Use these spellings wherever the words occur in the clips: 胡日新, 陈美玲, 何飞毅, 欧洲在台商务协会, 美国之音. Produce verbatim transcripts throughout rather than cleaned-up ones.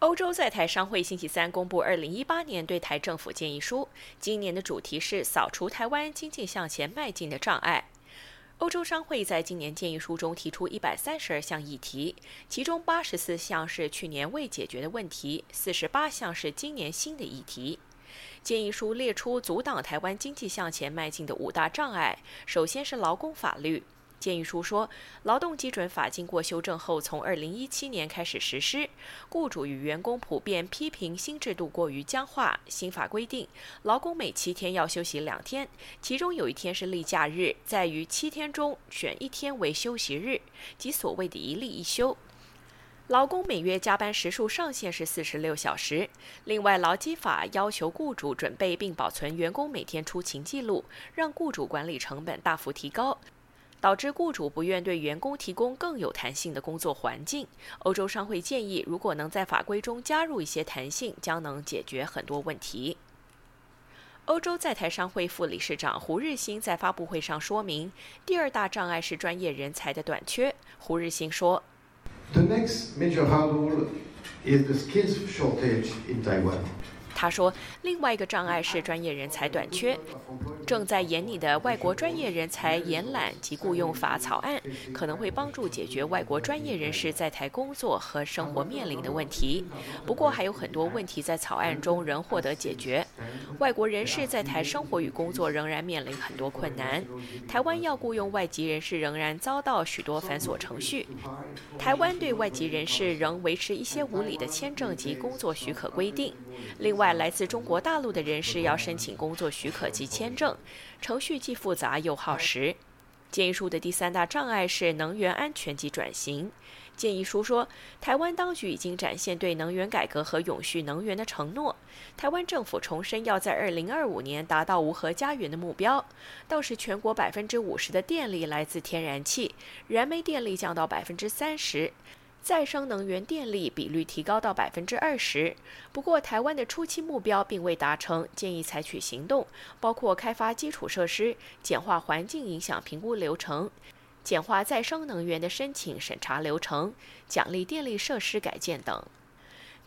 欧洲在台商会星期三公布二零一八年对台政府建议书，今年的主题是扫除台湾经济向前迈进的障碍。欧洲商会在今年建议书中提出一百三十二项议题，其中八十四项是去年未解决的问题，四十八项是今年新的议题。建议书列出阻挡台湾经济向前迈进的五大障碍，首先是劳工法律。建议书说，劳动基准法经过修正后，从二零一七年开始实施。雇主与员工普遍批评新制度过于僵化。新法规定，劳工每七天要休息两天，其中有一天是例假日，在于七天中选一天为休息日，即所谓的一例一休。劳工每月加班时数上限是四十六小时。另外，劳基法要求雇主准备并保存员工每天出勤记录，让雇主管理成本大幅提高，导致雇主不愿对员工提供更有弹性的工作环境。欧洲商会建议，如果能在法规中加入一些弹性，将能解决很多问题。欧洲在台商会副理事长胡日新在发布会上说明，第二大障碍是专业人才的短缺。胡日新说 The next major hurdle is the skills shortage in Taiwan。他说，另外一个障碍是专业人才短缺。正在研拟的外国专业人才延揽及雇用法草案可能会帮助解决外国专业人士在台工作和生活面临的问题。不过，还有很多问题在草案中仍获得解决。外国人士在台生活与工作仍然面临很多困难。台湾要雇用外籍人士仍然遭到许多繁琐程序。台湾对外籍人士仍维持一些无理的签证及工作许可规定。另外，来自中国大陆的人士要申请工作许可及签证，程序既复杂又耗时。建议书的第三大障碍是能源安全及转型。建议书说，台湾当局已经展现对能源改革和永续能源的承诺。台湾政府重申要在二零二五年达到无核家园的目标，到时全国 百分之五十 的电力来自天然气，燃煤电力降到 百分之三十。再生能源电力比率提高到 百分之二十， 不过台湾的初期目标并未达成，建议采取行动，包括开发基础设施、简化环境影响评估流程、简化再生能源的申请审查流程、奖励电力设施改建等。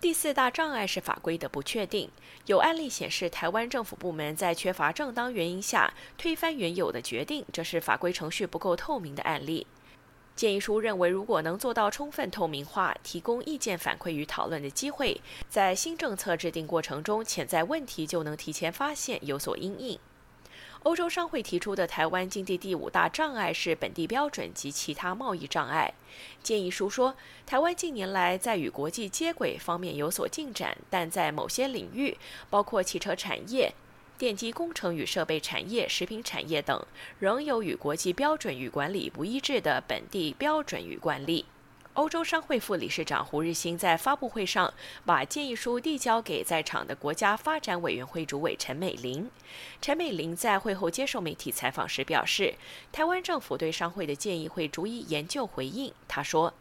第四大障碍是法规的不确定。有案例显示，台湾政府部门在缺乏正当原因下推翻原有的决定，这是法规程序不够透明的案例。建议书认为，如果能做到充分透明化，提供意见反馈与讨论的机会，在新政策制定过程中，潜在问题就能提前发现，有所因应。欧洲商会提出的台湾经济第五大障碍是本地标准及其他贸易障碍。建议书说，台湾近年来在与国际接轨方面有所进展，但在某些领域，包括汽车产业、电机工程与设备产业、食品产业等，仍有与国际标准与管理不一致的本地标准与惯例。欧洲商会副理事长胡日新在发布会上把建议书递交给在场的国家发展委员会主委陈美玲。陈美玲在会后接受媒体采访时表示，台湾政府对商会的建议会逐一研究回应。她说：“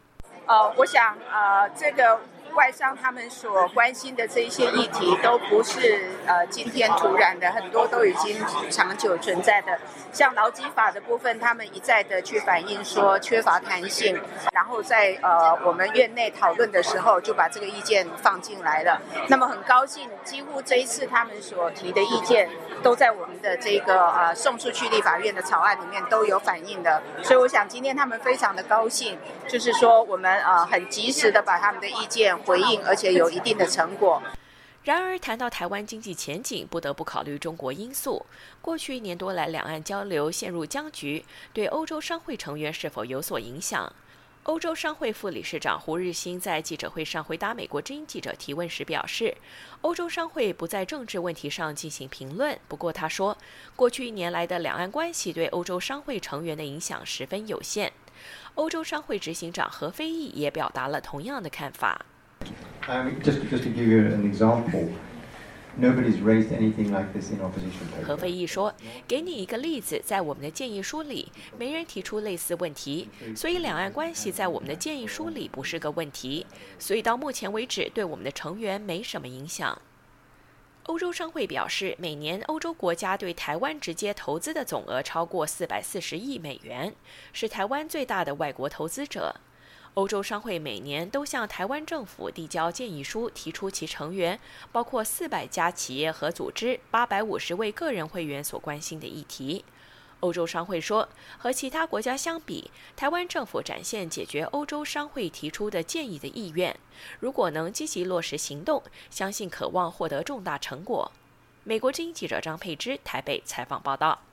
呃，我想，呃，这个。”外商他们所关心的这一些议题都不是呃今天突然的，很多都已经长久存在的。像劳基法的部分，他们一再的去反映说缺乏弹性，然后在呃我们院内讨论的时候就把这个意见放进来了。那么很高兴，几乎这一次他们所提的意见都在我们的这个呃送出去立法院的草案里面都有反映的。所以我想今天他们非常的高兴，就是说我们呃很及时的把他们的意见回应，而且有一定的成果。然而，谈到台湾经济前景，不得不考虑中国因素。过去一年多来，两岸交流陷入僵局，对欧洲商会成员是否有所影响？欧洲商会副理事长胡日新在记者会上回答美国之音记者提问时表示，欧洲商会不在政治问题上进行评论。不过他说，过去一年来的两岸关系对欧洲商会成员的影响十分有限。欧洲商会执行长何飞毅也表达了同样的看法。Um, just, just to give you an example, nobody's raised anything like this in opposition paper. 何飞毅说，给你一个例子，在我们的建议书里，没人提出类似问题，所以两岸关系在我们的建议书里不是个问题，所以到目前为止对我们的成员没什么影响。欧洲商会表示，每年欧洲国家对台湾直接投资的总额超过四百四十亿美元，是台湾最大的外国投资者。欧洲商会每年都向台湾政府递交建议书，提出其成员包括四百家企业和组织、八百五十位个人会员所关心的议题。欧洲商会说，和其他国家相比，台湾政府展现解决欧洲商会提出的建议的意愿，如果能积极落实行动，相信可望获得重大成果。美国之音记者张佩芝台北采访报道。